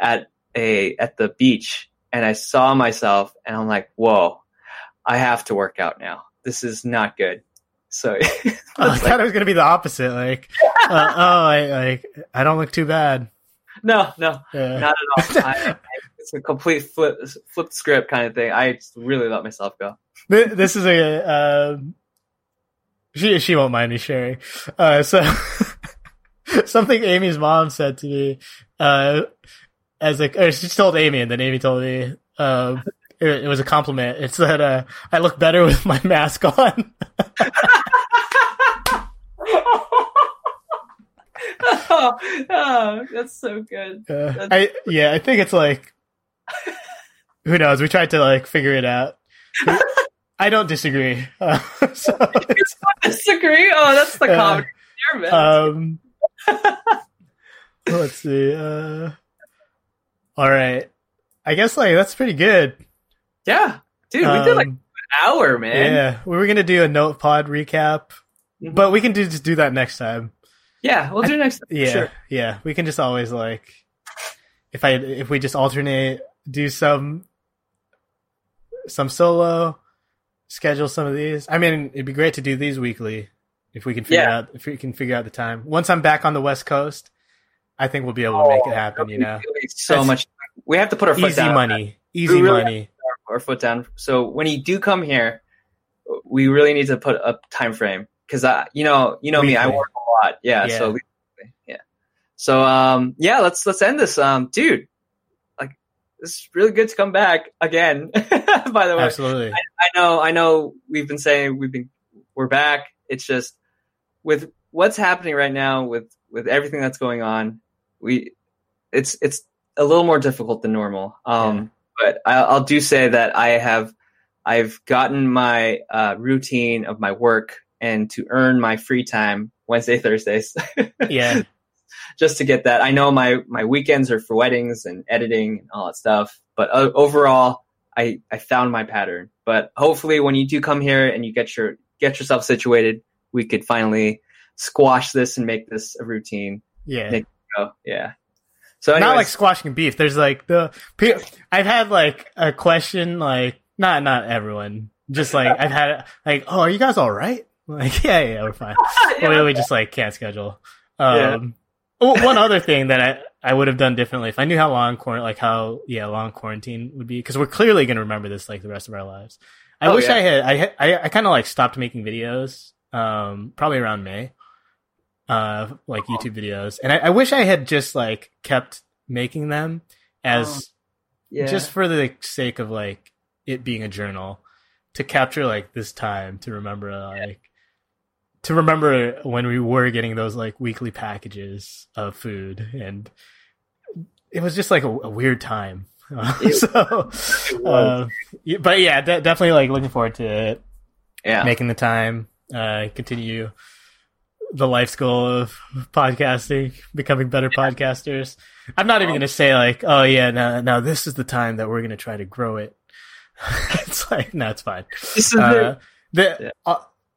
at the beach, and I saw myself, and I'm like, whoa, I have to work out now. This is not good. So I thought it was going to be the opposite. Like, I don't look too bad. No, not at all. It's a complete flipped script kind of thing. I just really let myself go. This is a, she won't mind me sharing. So something Amy's mom said to me, she told Amy, and then Amy told me, it was a compliment. It said, I look better with my mask on. Oh, that's so good. I think it's like, who knows? We tried to figure it out. I don't disagree. You don't disagree? Oh, that's the comedy. Let's see. All right. I guess that's pretty good. Yeah. Dude, we did an hour, man. Yeah. We were going to do a NotePod recap, but we can just do that next time. Yeah, we'll do next. Yeah, sure. Yeah, we can just always if we just alternate, do some solo, schedule some of these. I mean, it'd be great to do these weekly if we can figure out the time. Once I'm back on the West Coast, I think we'll be able to make it happen. You know, so that's much. We have to put our foot down. Easy money. Our foot down. So when you do come here, we really need to put a time frame because you know me, I work. Yeah. So let's end this, dude. It's really good to come back again. By the way, absolutely. I know. We've been saying we're back. It's just with what's happening right now, with everything that's going on, it's a little more difficult than normal. But I'll do say that I've gotten my routine of my work and to earn my free time. Wednesday, Thursdays. Yeah. Just to get that. I know my weekends are for weddings and editing and all that stuff. But overall, I found my pattern. But hopefully when you do come here and you get yourself situated, we could finally squash this and make this a routine. Yeah. Yeah. So anyways, not like squashing beef. There's I've had a question, not everyone. Just I've had oh, are you guys all right? Yeah, we're fine. Yeah. We just can't schedule. One other thing that I would have done differently if I knew how long long quarantine would be, because we're clearly going to remember this the rest of our lives. I kind of stopped making videos probably around May, YouTube videos, and I wish I had just kept making them just for the sake of it being a journal to capture this time to remember to remember when we were getting those weekly packages of food, and it was just a weird time. But yeah, definitely looking forward to it. Yeah, making the time, continue the life's goal of podcasting, becoming better podcasters. I'm not even going to say now this is the time that we're going to try to grow it. It's no, it's fine.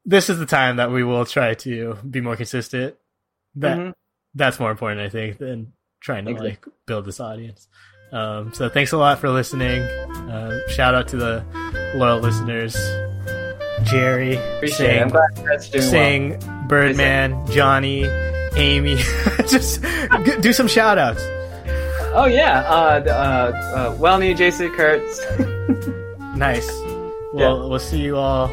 This is the time that we will try to be more consistent. That's more important, I think, than trying to build this audience. So thanks a lot for listening. Shout out to the loyal listeners. Jerry, Singh, Birdman, Johnny, Amy. Just do some shout outs. Oh yeah. Wellney, Jason, Kurtz. Nice. Well, we'll see you all.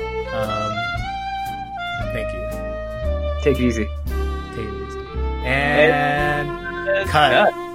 Thank you. Take it easy. And cut.